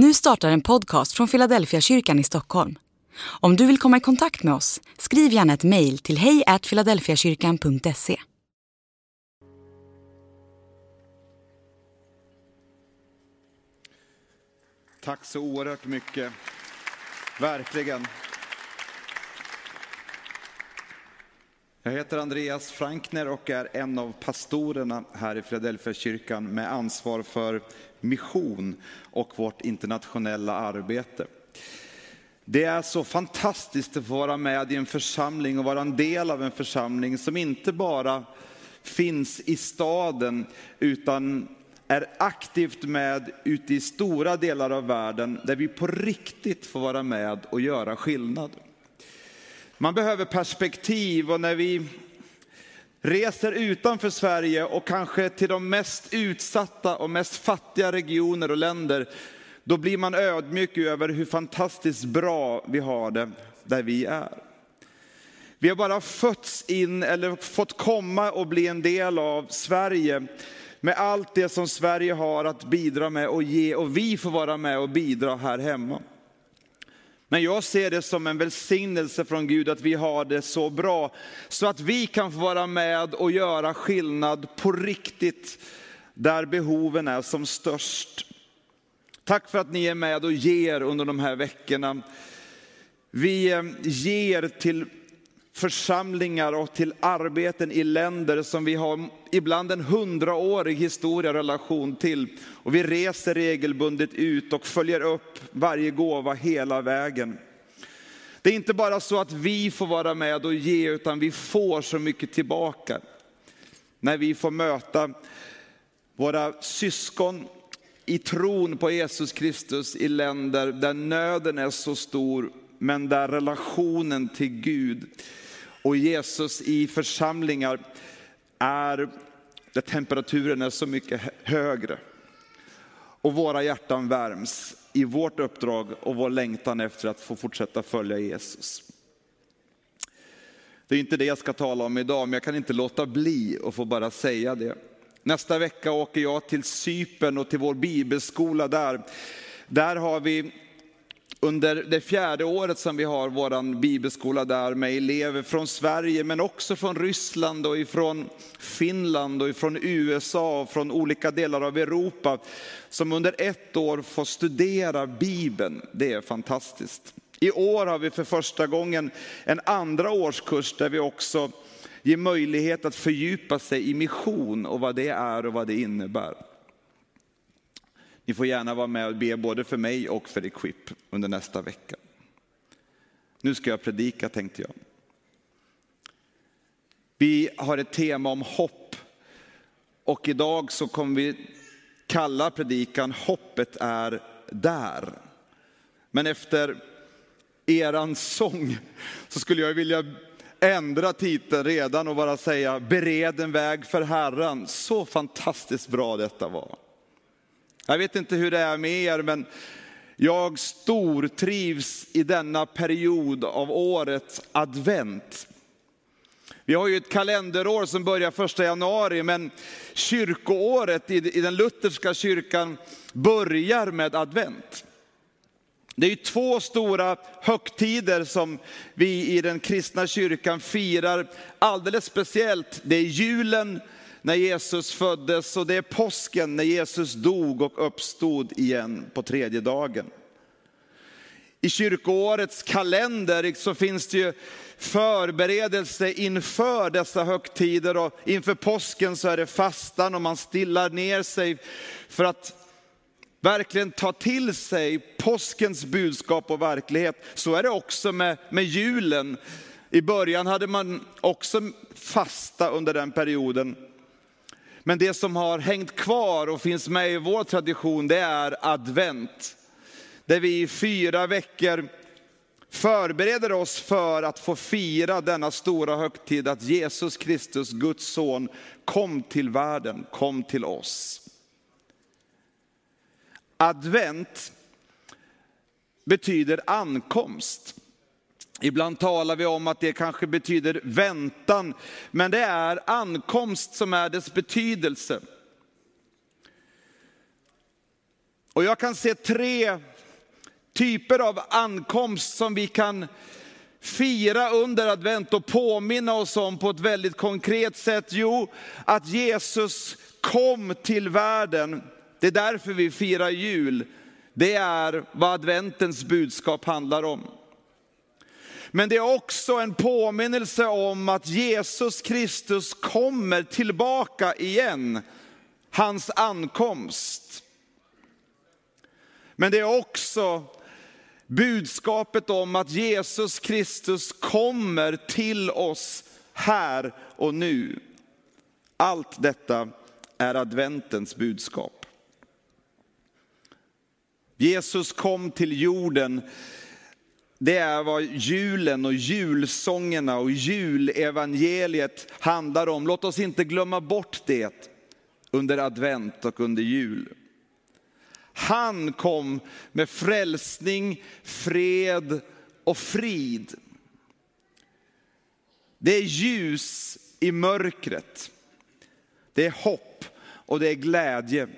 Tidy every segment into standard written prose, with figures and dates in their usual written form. Nu startar en podcast från Philadelphia kyrkan i Stockholm. Om du vill komma i kontakt med oss, skriv gärna ett mejl till hej@philadelphiakyrkan.se. Tack så oerhört mycket. Verkligen. Jag heter Andreas Frankner och är en av pastorerna här i Philadelphia kyrkan med ansvar för mission och vårt internationella arbete. Det är så fantastiskt att vara med i en församling och vara en del av en församling som inte bara finns i staden utan är aktivt med ute i stora delar av världen där vi på riktigt får vara med och göra skillnad. Man behöver perspektiv, och när vi reser utanför Sverige och kanske till de mest utsatta och mest fattiga regioner och länder, då blir man ödmjuk över hur fantastiskt bra vi har det där vi är. Vi har bara fötts in eller fått komma och bli en del av Sverige med allt det som Sverige har att bidra med och ge, och vi får vara med och bidra här hemma. Men jag ser det som en välsignelse från Gud att vi har det så bra, så att vi kan få vara med och göra skillnad på riktigt där behoven är som störst. Tack för att ni är med och ger under de här veckorna. Vi ger till församlingar och till arbeten i länder som vi har ibland en 100-årig historia relation till. Och vi reser regelbundet ut och följer upp varje gåva hela vägen. Det är inte bara så att vi får vara med och ge, utan vi får så mycket tillbaka. När vi får möta våra syskon i tron på Jesus Kristus i länder där nöden är så stor, men där relationen till Gud och Jesus i församlingar är där temperaturen är så mycket högre. Och våra hjärtan värms i vårt uppdrag och vår längtan efter att få fortsätta följa Jesus. Det är inte det jag ska tala om idag, men jag kan inte låta bli och få bara säga det. Nästa vecka åker jag till Sypen och till vår bibelskola där. Där har vi under det 4:e året som vi har vår bibelskola där med elever från Sverige, men också från Ryssland och ifrån Finland och ifrån USA och från olika delar av Europa, som under ett år får studera Bibeln. Det är fantastiskt. I år har vi för första gången en andra årskurs där vi också ger möjlighet att fördjupa sig i mission och vad det är och vad det innebär. Ni får gärna vara med och be både för mig och för Equip under nästa vecka. Nu ska jag predika, tänkte jag. Vi har ett tema om hopp. Och idag så kommer vi kalla predikan "Hoppet är där". Men efter eran sång så skulle jag vilja ändra titeln redan och bara säga "Bered en väg för Herren". Så fantastiskt bra detta var. Jag vet inte hur det är med er, men jag stortrivs i denna period av året, advent. Vi har ju ett kalenderår som börjar 1 januari, men kyrkoåret i den lutherska kyrkan börjar med advent. Det är ju 2 stora högtider som vi i den kristna kyrkan firar alldeles speciellt. Det är julen när Jesus föddes, och det är påsken när Jesus dog och uppstod igen på 3:e dagen. I kyrkoårets kalender så finns det ju förberedelse inför dessa högtider, och inför påsken så är det fastan och man stillar ner sig för att verkligen ta till sig påskens budskap och verklighet. Så är det också med julen. I början hade man också fasta under den perioden. Men det som har hängt kvar och finns med i vår tradition, det är advent. Där vi i 4 veckor förbereder oss för att få fira denna stora högtid. Att Jesus Kristus, Guds son, kom till världen, kom till oss. Advent betyder ankomst. Ibland talar vi om att det kanske betyder väntan, men det är ankomst som är dess betydelse. Och jag kan se tre typer av ankomst som vi kan fira under advent och påminna oss om på ett väldigt konkret sätt. Jo, att Jesus kom till världen. Det är därför vi firar jul. Det är vad adventens budskap handlar om. Men det är också en påminnelse om att Jesus Kristus kommer tillbaka igen. Hans ankomst. Men det är också budskapet om att Jesus Kristus kommer till oss här och nu. Allt detta är adventens budskap. Jesus kom till jorden. Det är vad julen och julsångerna och julevangeliet handlar om. Låt oss inte glömma bort det under advent och under jul. Han kom med frälsning, fred och frid. Det är ljus i mörkret. Det är hopp och det är glädje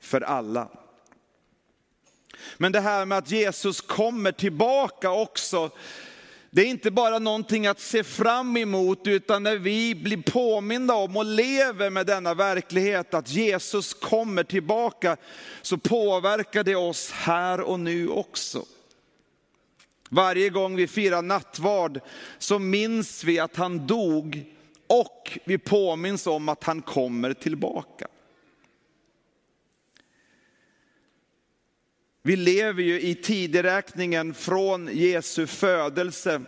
för alla. Men det här med att Jesus kommer tillbaka också, det är inte bara någonting att se fram emot, utan när vi blir påminna om och lever med denna verklighet att Jesus kommer tillbaka, så påverkar det oss här och nu också. Varje gång vi firar nattvard så minns vi att han dog och vi påminns om att han kommer tillbaka. Vi lever ju i tideräkningen från Jesu födelse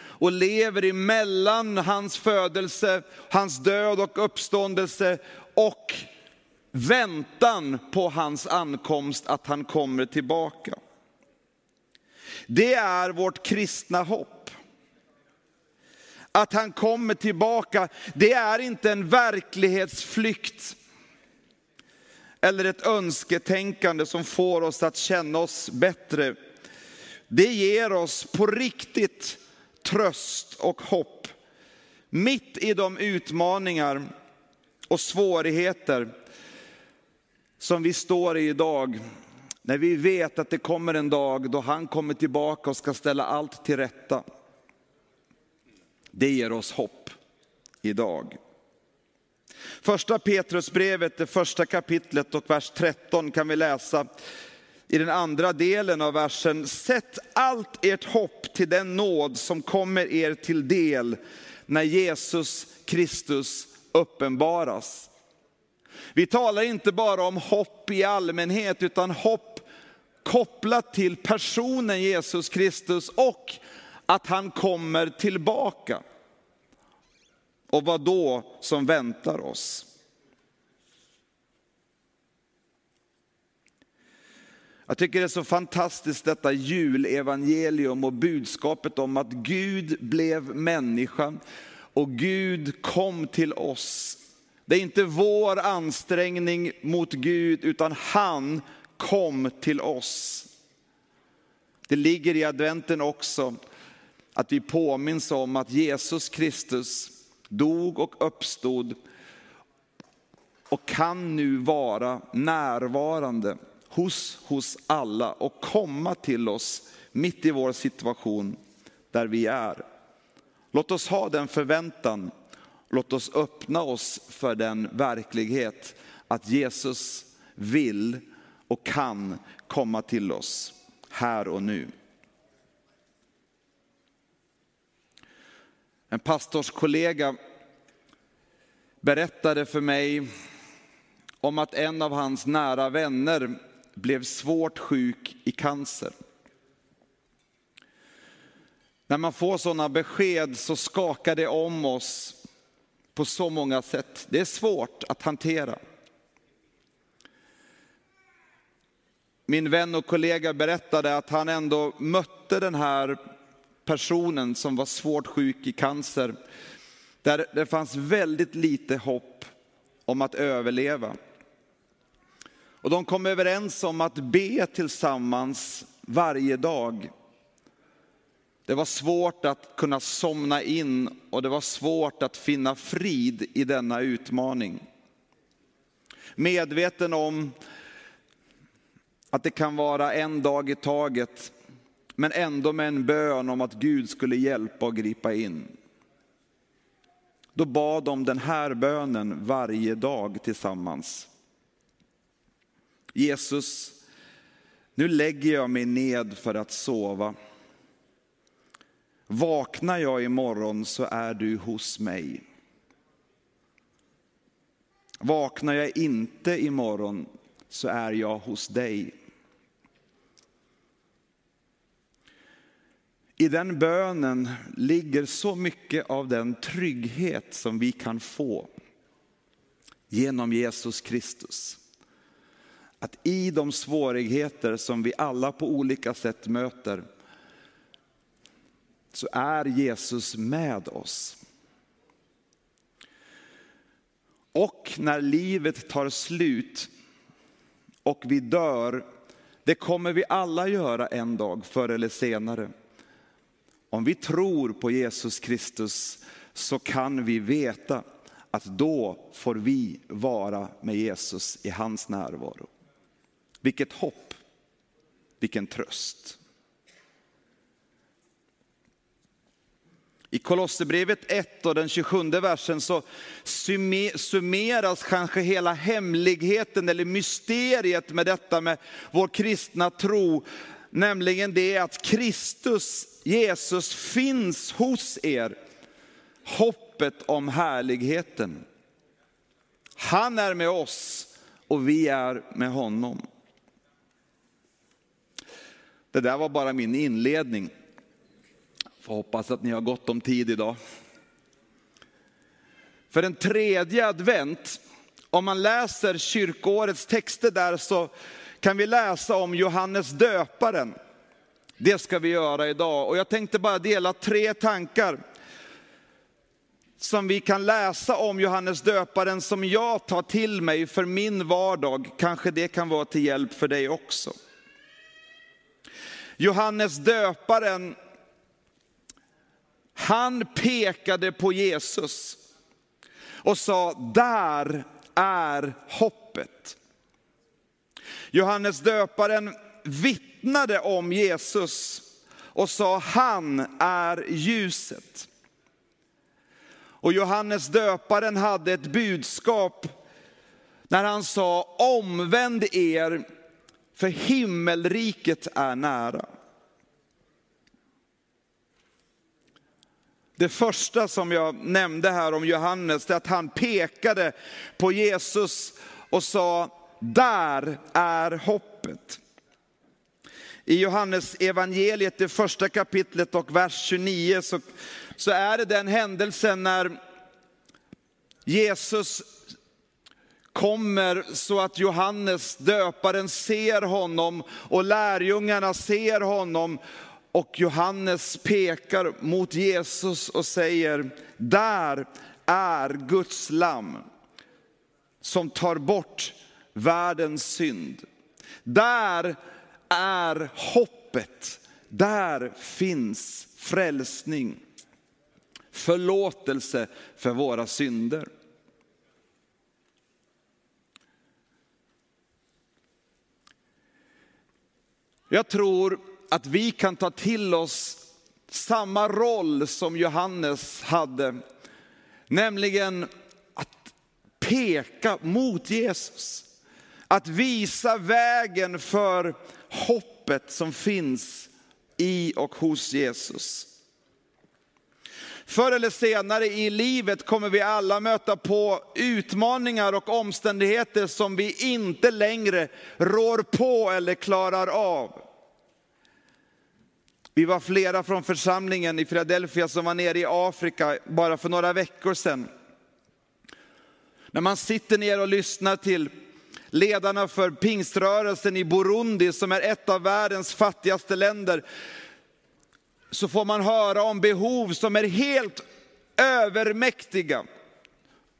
och lever emellan hans födelse, hans död och uppståndelse och väntan på hans ankomst, att han kommer tillbaka. Det är vårt kristna hopp. Att han kommer tillbaka, det är inte en verklighetsflykt. Eller ett önsketänkande som får oss att känna oss bättre. Det ger oss på riktigt tröst och hopp. Mitt i de utmaningar och svårigheter som vi står i idag. När vi vet att det kommer en dag då han kommer tillbaka och ska ställa allt till rätta. Det ger oss hopp idag. Första Petrusbrevet, det första kapitlet och vers 13 kan vi läsa i den andra delen av versen. Sätt allt ert hopp till den nåd som kommer er till del när Jesus Kristus uppenbaras. Vi talar inte bara om hopp i allmänhet, utan hopp kopplat till personen Jesus Kristus och att han kommer tillbaka. Och vad då som väntar oss? Jag tycker det är så fantastiskt detta julevangelium och budskapet om att Gud blev människa och Gud kom till oss. Det är inte vår ansträngning mot Gud, utan han kom till oss. Det ligger i adventen också att vi påminns om att Jesus Kristus dog och uppstod och kan nu vara närvarande hos alla och komma till oss mitt i vår situation där vi är. Låt oss ha den förväntan, låt oss öppna oss för den verklighet att Jesus vill och kan komma till oss här och nu. En pastorskollega berättade för mig om att en av hans nära vänner blev svårt sjuk i cancer. När man får sådana besked så skakar det om oss på så många sätt. Det är svårt att hantera. Min vän och kollega berättade att han ändå mötte den här personen som var svårt sjuk i cancer, där det fanns väldigt lite hopp om att överleva. Och de kom överens om att be tillsammans varje dag. Det var svårt att kunna somna in och det var svårt att finna frid i denna utmaning. Medveten om Att det kan vara en dag i taget, men ändå med en bön om att Gud skulle hjälpa och gripa in. Då bad de den här bönen varje dag tillsammans. Jesus, nu lägger jag mig ned för att sova. Vaknar jag imorgon så är du hos mig. Vaknar jag inte imorgon så är jag hos dig. I den bönen ligger så mycket av den trygghet som vi kan få genom Jesus Kristus. Att i de svårigheter som vi alla på olika sätt möter så är Jesus med oss. Och när livet tar slut och vi dör, det kommer vi alla göra en dag förr eller senare. Om vi tror på Jesus Kristus så kan vi veta att då får vi vara med Jesus i hans närvaro. Vilket hopp, vilken tröst. I Kolosserbrevet 1 och den 27 versen så summeras kanske hela hemligheten eller mysteriet med detta med vår kristna tro. Nämligen det att Kristus, Jesus, finns hos er. Hoppet om härligheten. Han är med oss och vi är med honom. Det där var bara min inledning. Jag hoppas att ni har gott om tid idag. För den tredje advent, om man läser kyrkårets texter där så kan vi läsa om Johannes Döparen. Det ska vi göra idag. Och jag tänkte bara dela tre tankar som vi kan läsa om Johannes Döparen som jag tar till mig för min vardag. Kanske det kan vara till hjälp för dig också. Johannes Döparen, han pekade på Jesus och sa, där är hoppet. Johannes Döparen vittnade om Jesus och sa, han är ljuset. Och Johannes Döparen hade ett budskap när han sa, omvänd er för himmelriket är nära. Det första som jag nämnde här om Johannes är att han pekade på Jesus och sa, där är hoppet. I Johannes evangeliet, det första kapitlet och vers 29 så är det den händelsen när Jesus kommer så att Johannes Döparen ser honom och lärjungarna ser honom. Och Johannes pekar mot Jesus och säger, där är Guds lamm som tar bort världens synd. Där är hoppet. Där finns frälsning. Förlåtelse för våra synder. Jag tror att vi kan ta till oss samma roll som Johannes hade. Nämligen att peka mot Jesus. Att visa vägen för hoppet som finns i och hos Jesus. Förr eller senare i livet kommer vi alla möta på utmaningar och omständigheter som vi inte längre rår på eller klarar av. Vi var flera från församlingen i Philadelphia som var nere i Afrika bara för några veckor sedan. När man sitter ner och lyssnar till ledarna för pingströrelsen i Burundi som är ett av världens fattigaste länder, så får man höra om behov som är helt övermäktiga.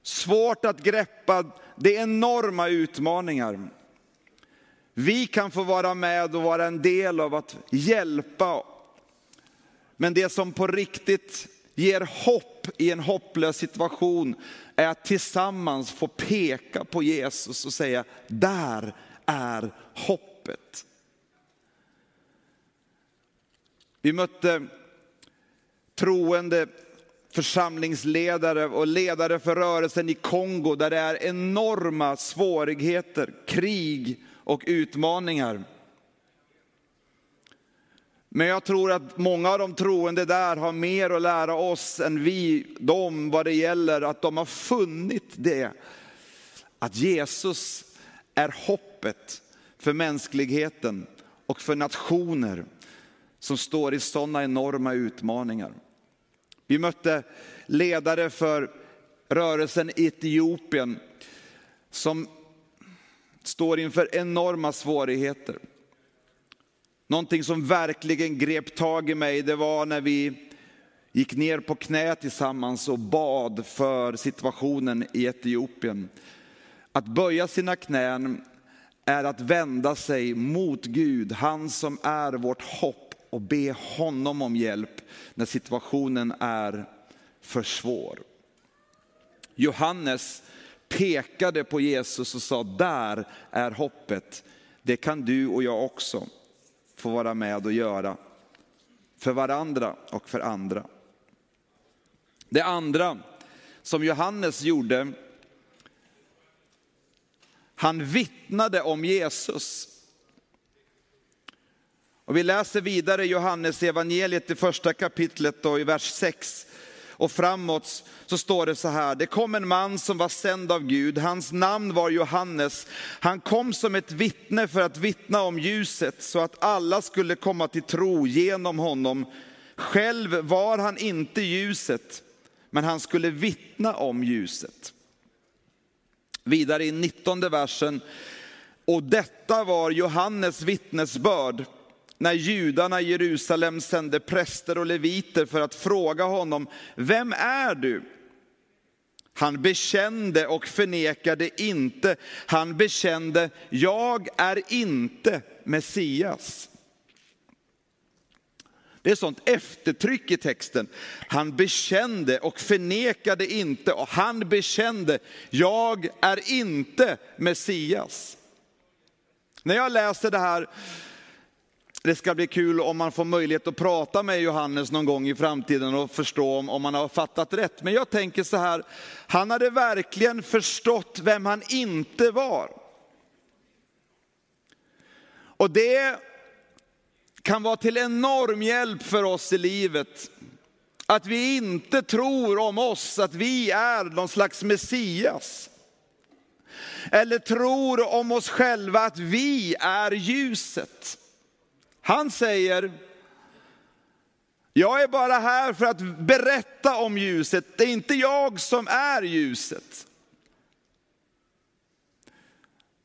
Svårt att greppa, det är enorma utmaningar. Vi kan få vara med och vara en del av att hjälpa. Men det som på riktigt ger hopp i en hopplös situation är att tillsammans få peka på Jesus och säga, där är hoppet. hoppet. Vi mötte troende församlingsledare och ledare för rörelsen i Kongo, där det är enorma svårigheter, krig och utmaningar. Men jag tror att många av de troende där har mer att lära oss än dem vad det gäller att de har funnit det. Att Jesus är hoppet för mänskligheten och för nationer som står i sådana enorma utmaningar. Vi mötte ledare för rörelsen i Etiopien som står inför enorma svårigheter. Någonting som verkligen grep tag i mig, det var när vi gick ner på knä tillsammans och bad för situationen i Etiopien. Att böja sina knän är att vända sig mot Gud, han som är vårt hopp, och be honom om hjälp när situationen är för svår. Johannes pekade på Jesus och sa, där är hoppet. Det kan du och jag också få vara med och göra för varandra och för andra. Det andra som Johannes gjorde, han vittnade om Jesus. Och vi läser vidare i Johannes evangeliet i första kapitlet och i vers 6 och framåt så står det så här. Det kom en man som var sänd av Gud. Hans namn var Johannes. Han kom som ett vittne för att vittna om ljuset så att alla skulle komma till tro genom honom. Själv var han inte ljuset, men han skulle vittna om ljuset. Vidare i 19:e versen. Och detta var Johannes vittnesbörd. När judarna i Jerusalem sände präster och leviter för att fråga honom, vem är du? Han bekände och förnekade inte. Han bekände, jag är inte Messias. Det är sånt eftertryck i texten. Han bekände och förnekade inte. Och han bekände, jag är inte Messias. När jag läser det här, det ska bli kul om man får möjlighet att prata med Johannes någon gång i framtiden och förstå om man har fattat rätt. Men jag tänker så här, han hade verkligen förstått vem han inte var. Och det kan vara till enorm hjälp för oss i livet. Att vi inte tror om oss att vi är någon slags Messias. Eller tror om oss själva att vi är ljuset. Han säger, jag är bara här för att berätta om ljuset. Det är inte jag som är ljuset.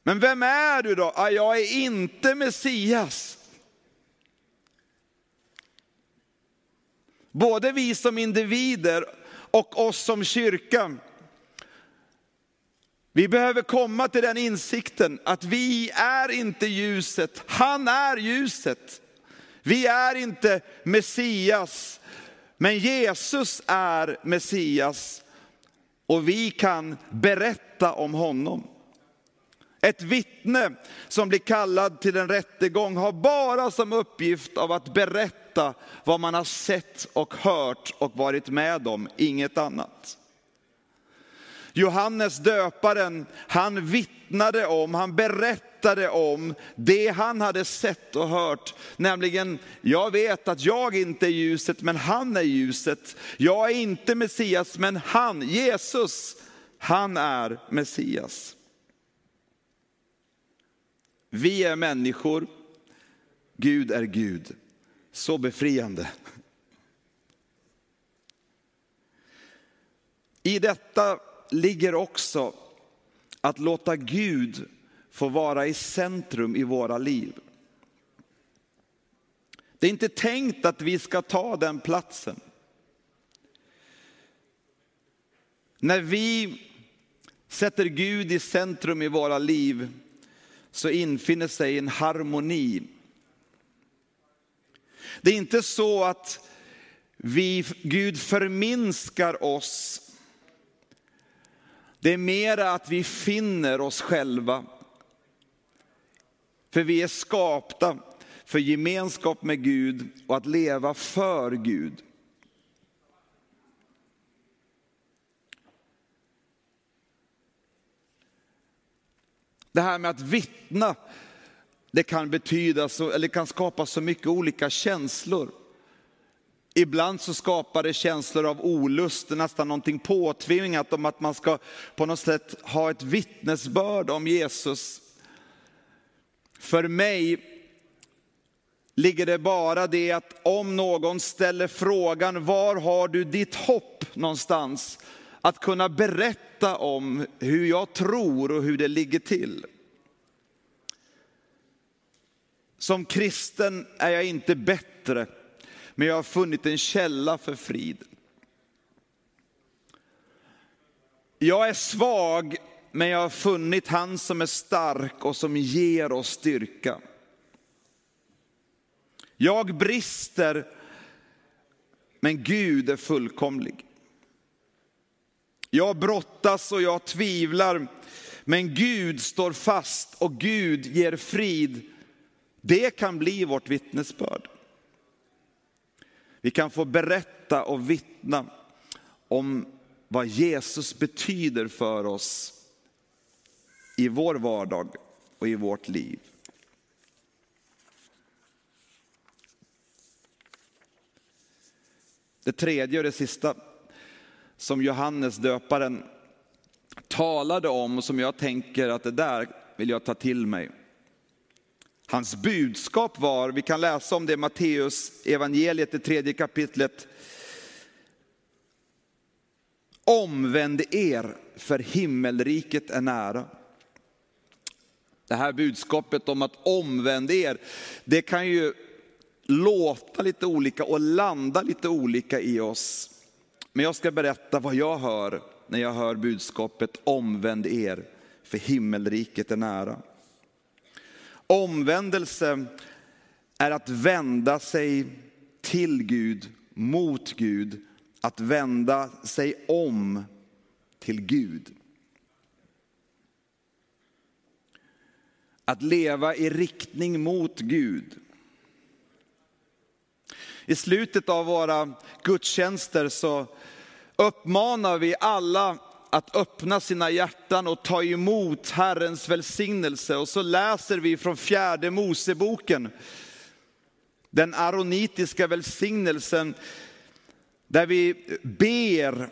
Men vem är du då? Jag är inte Messias. Både vi som individer och oss som kyrka. Vi behöver komma till den insikten att vi är inte ljuset, han är ljuset. Vi är inte Messias, men Jesus är Messias och vi kan berätta om honom. Ett vittne som blir kallad till en rättegång har bara som uppgift av att berätta vad man har sett och hört och varit med om, inget annat. Johannes Döparen, han vittnade om, han berättade om det han hade sett och hört. Nämligen, jag vet att jag inte är ljuset, men han är ljuset. Jag är inte Messias, men han, Jesus, han är Messias. Vi är människor, Gud är Gud. Så befriande. I detta ligger också att låta Gud få vara i centrum i våra liv. Det är inte tänkt att vi ska ta den platsen. När vi sätter Gud i centrum i våra liv så infinner sig en harmoni. Det är inte så att Gud förminskar oss. Det är mera att vi finner oss själva För vi är skapta för gemenskap med Gud och att leva för Gud. Det här med att vittna, det kan betyda så, eller kan skapa så mycket olika känslor. Ibland så skapar det känslor av olust, nästan någonting påtvingat om att man ska på något sätt ha ett vittnesbörd om Jesus. För mig ligger det bara det att om någon ställer frågan, var har du ditt hopp någonstans? Att kunna berätta om hur jag tror och hur det ligger till. Som kristen är jag inte bättre, men jag har funnit en källa för frid. Jag är svag, men jag har funnit han som är stark och som ger oss styrka. Jag brister, men Gud är fullkomlig. Jag brottas och jag tvivlar, men Gud står fast och Gud ger frid. Det kan bli vårt vittnesbörd. Vi kan få berätta och vittna om vad Jesus betyder för oss i vår vardag och i vårt liv. Det tredje och det sista som Johannes Döparen talade om och som jag tänker att det där vill jag ta till mig. Hans budskap var, vi kan läsa om det i Matteus evangeliet, det 3:e kapitlet. Omvänd er, för himmelriket är nära. Det här budskapet om att omvänd er, det kan ju låta lite olika och landa lite olika i oss. Men jag ska berätta vad jag hör när jag hör budskapet omvänd er, för himmelriket är nära. Omvändelse är att vända sig till Gud, mot Gud, att vända sig om till Gud. Att leva i riktning mot Gud. I slutet av våra gudstjänster så uppmanar vi alla att öppna sina hjärtan och ta emot Herrens välsignelse. Och så läser vi från 4:e Moseboken, den aronitiska välsignelsen, där vi ber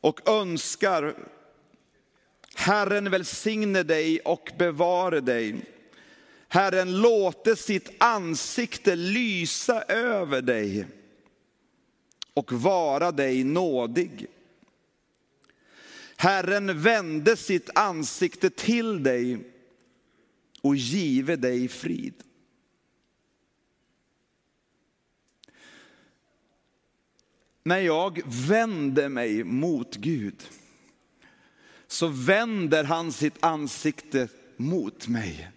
och önskar: Herren välsigne dig och bevare dig. Herren låter sitt ansikte lysa över dig och vara dig nådig. Herren vände sitt ansikte till dig och give dig frid. När jag vänder mig mot Gud så vänder han sitt ansikte mot mig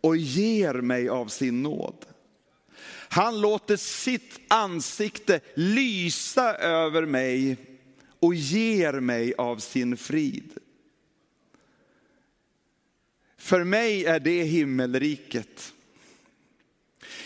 och ger mig av sin nåd. Han låter sitt ansikte lysa över mig och ger mig av sin frid. För mig är det himmelriket.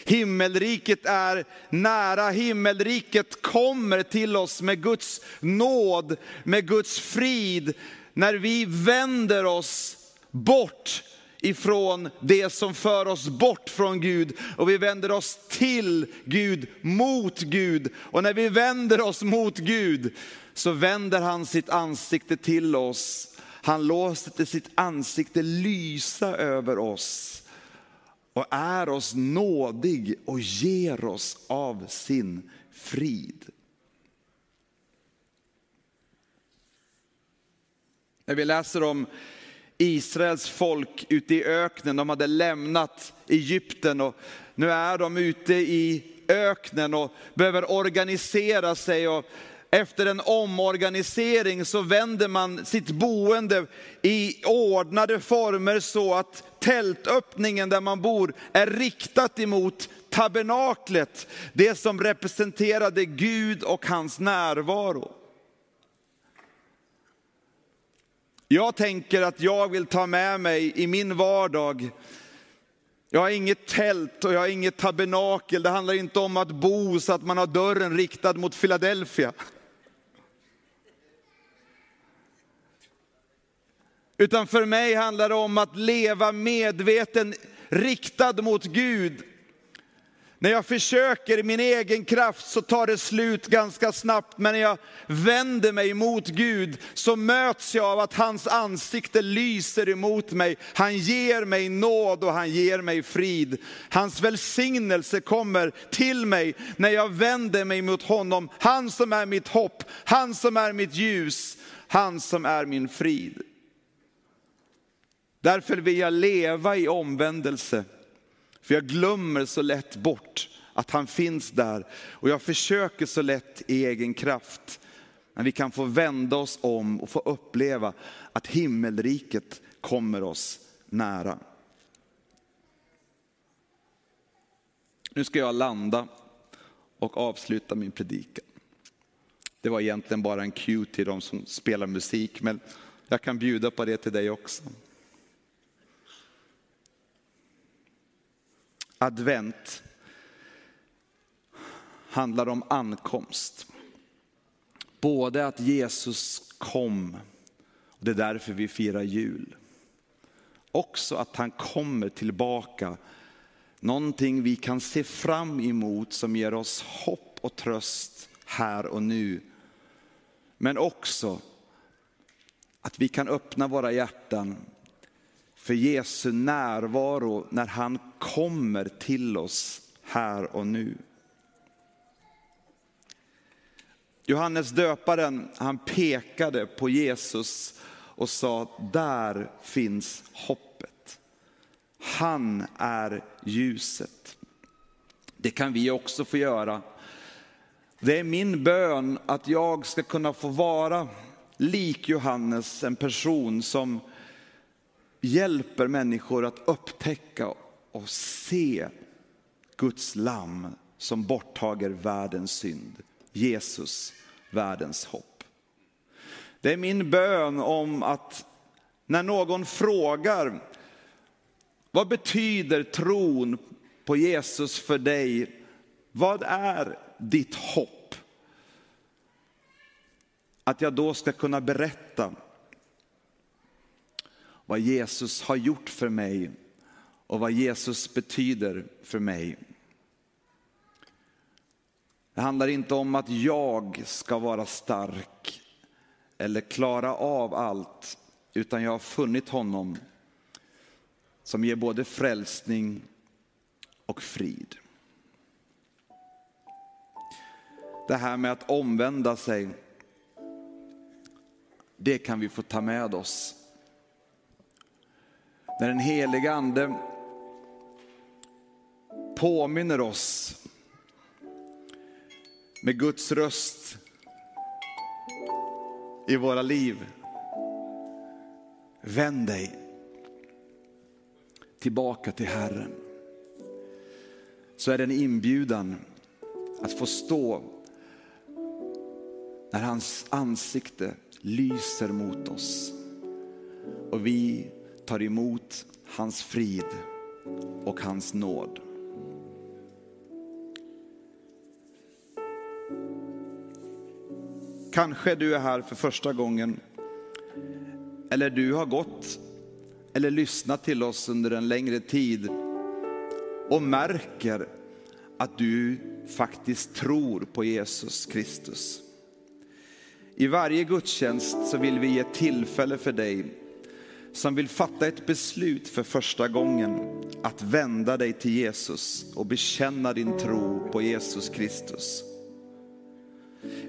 Himmelriket är nära. Himmelriket kommer till oss med Guds nåd, med Guds frid, när vi vänder oss bort ifrån det som för oss bort från Gud. Och vi vänder oss till Gud, mot Gud. Och när vi vänder oss mot Gud så vänder han sitt ansikte till oss. Han låter sitt ansikte lysa över oss och är oss nådig och ger oss av sin frid. När vi läser om Israels folk ute i öknen, de hade lämnat Egypten och nu är de ute i öknen och behöver organisera sig, och efter en omorganisering så vänder man sitt boende i ordnade former så att tältöppningen där man bor är riktat emot tabernaklet, det som representerade Gud och hans närvaro. Jag tänker att jag vill ta med mig i min vardag Jag har inget tält och jag har inget tabernakel. Det handlar inte om att bo så att man har dörren riktad mot Philadelphia. Utan för mig handlar det om att leva medveten, riktad mot Gud. När jag försöker i min egen kraft så tar det slut ganska snabbt. Men när jag vänder mig mot Gud så möts jag av att hans ansikte lyser emot mig. Han ger mig nåd och han ger mig frid. Hans välsignelse kommer till mig när jag vänder mig mot honom. Han som är mitt hopp, han som är mitt ljus, han som är min frid. Därför vill jag leva i omvändelse. För jag glömmer så lätt bort att han finns där. Och jag försöker så lätt i egen kraft. Men vi kan få vända oss om och få uppleva att himmelriket kommer oss nära. Nu ska jag landa och avsluta min predikan. Det var egentligen bara en cue till de som spelar musik. Men jag kan bjuda på det till dig också. Advent handlar om ankomst. Både att Jesus kom, och det är därför vi firar jul. Också att han kommer tillbaka. Någonting vi kan se fram emot som ger oss hopp och tröst här och nu. Men också att vi kan öppna våra hjärtan för Jesu närvaro när han kommer till oss här och nu. Johannes Döparen, han pekade på Jesus och sa: där finns hoppet. Han är ljuset. Det kan vi också få göra. Det är min bön att jag ska kunna få vara lik Johannes, en person som hjälper människor att upptäcka och se Guds lamm som borttager världens synd. Jesus, världens hopp. Det är min bön om att när någon frågar: vad betyder tron på Jesus för dig? Vad är ditt hopp? Att jag då ska kunna berätta vad Jesus har gjort för mig och vad Jesus betyder för mig. Det handlar inte om att jag ska vara stark eller klara av allt, utan jag har funnit honom som ger både frälsning och frid. Det här med att omvända sig, det kan vi få ta med oss. När den helige ande påminner oss med Guds röst i våra liv. Vänd dig tillbaka till Herren. Så är det en inbjudan att få stå när hans ansikte lyser mot oss. Och vi tar emot hans frid och hans nåd. Kanske du är här för första gången, eller du har gått eller lyssnat till oss under en längre tid och märker att du faktiskt tror på Jesus Kristus. I varje gudstjänst så vill vi ge tillfälle för dig som vill fatta ett beslut för första gången att vända dig till Jesus och bekänna din tro på Jesus Kristus.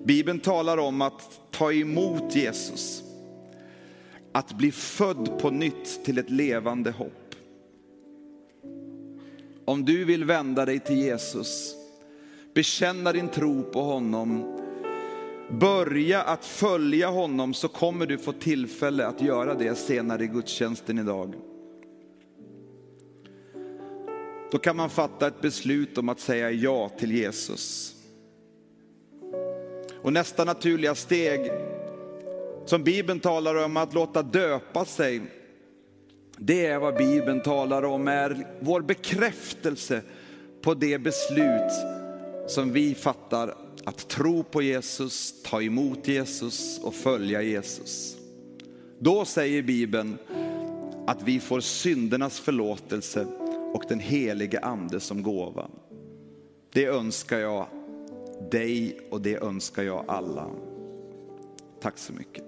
Bibeln talar om att ta emot Jesus, att bli född på nytt till ett levande hopp. Om du vill vända dig till Jesus, bekänna din tro på honom, börja att följa honom, så kommer du få tillfälle att göra det senare i gudstjänsten idag. Då kan man fatta ett beslut om att säga ja till Jesus. Och nästa naturliga steg som Bibeln talar om, att låta döpa sig, Det är vad Bibeln talar om, är vår bekräftelse på det beslut som vi fattar att tro på Jesus, ta emot Jesus och följa Jesus. Då säger Bibeln att vi får syndernas förlåtelse och den helige ande som gåva. Det önskar jag dig och det önskar jag alla. Tack så mycket.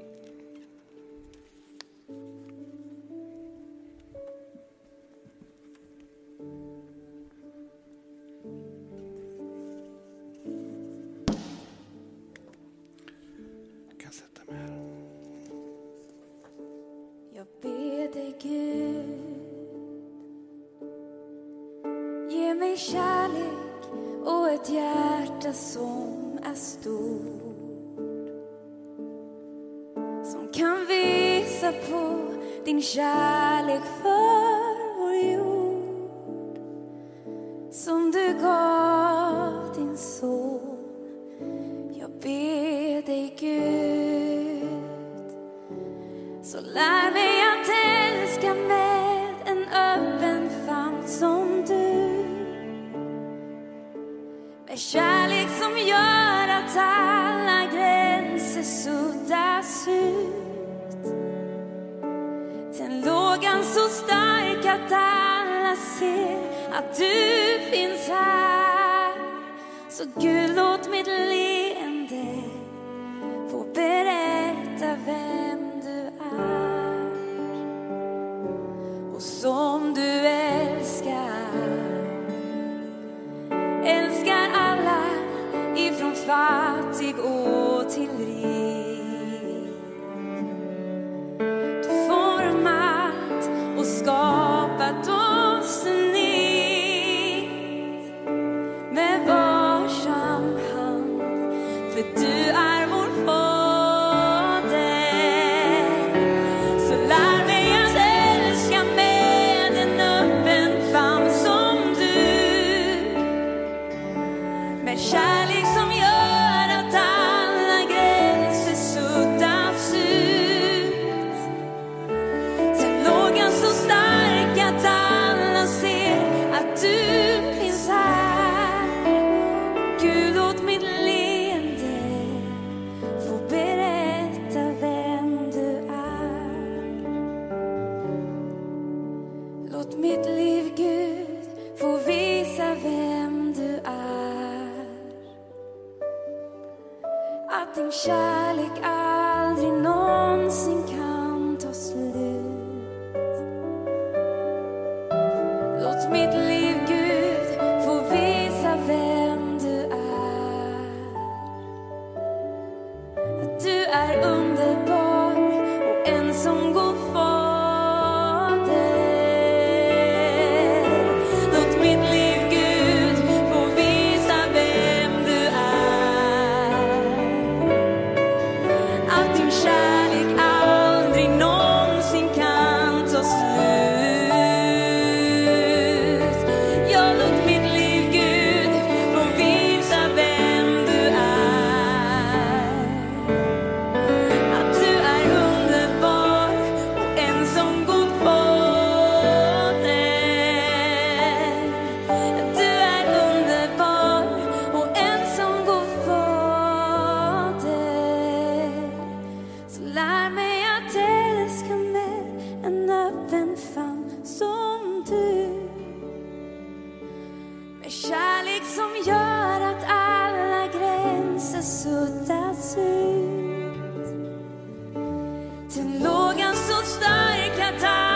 Till lågan så stark att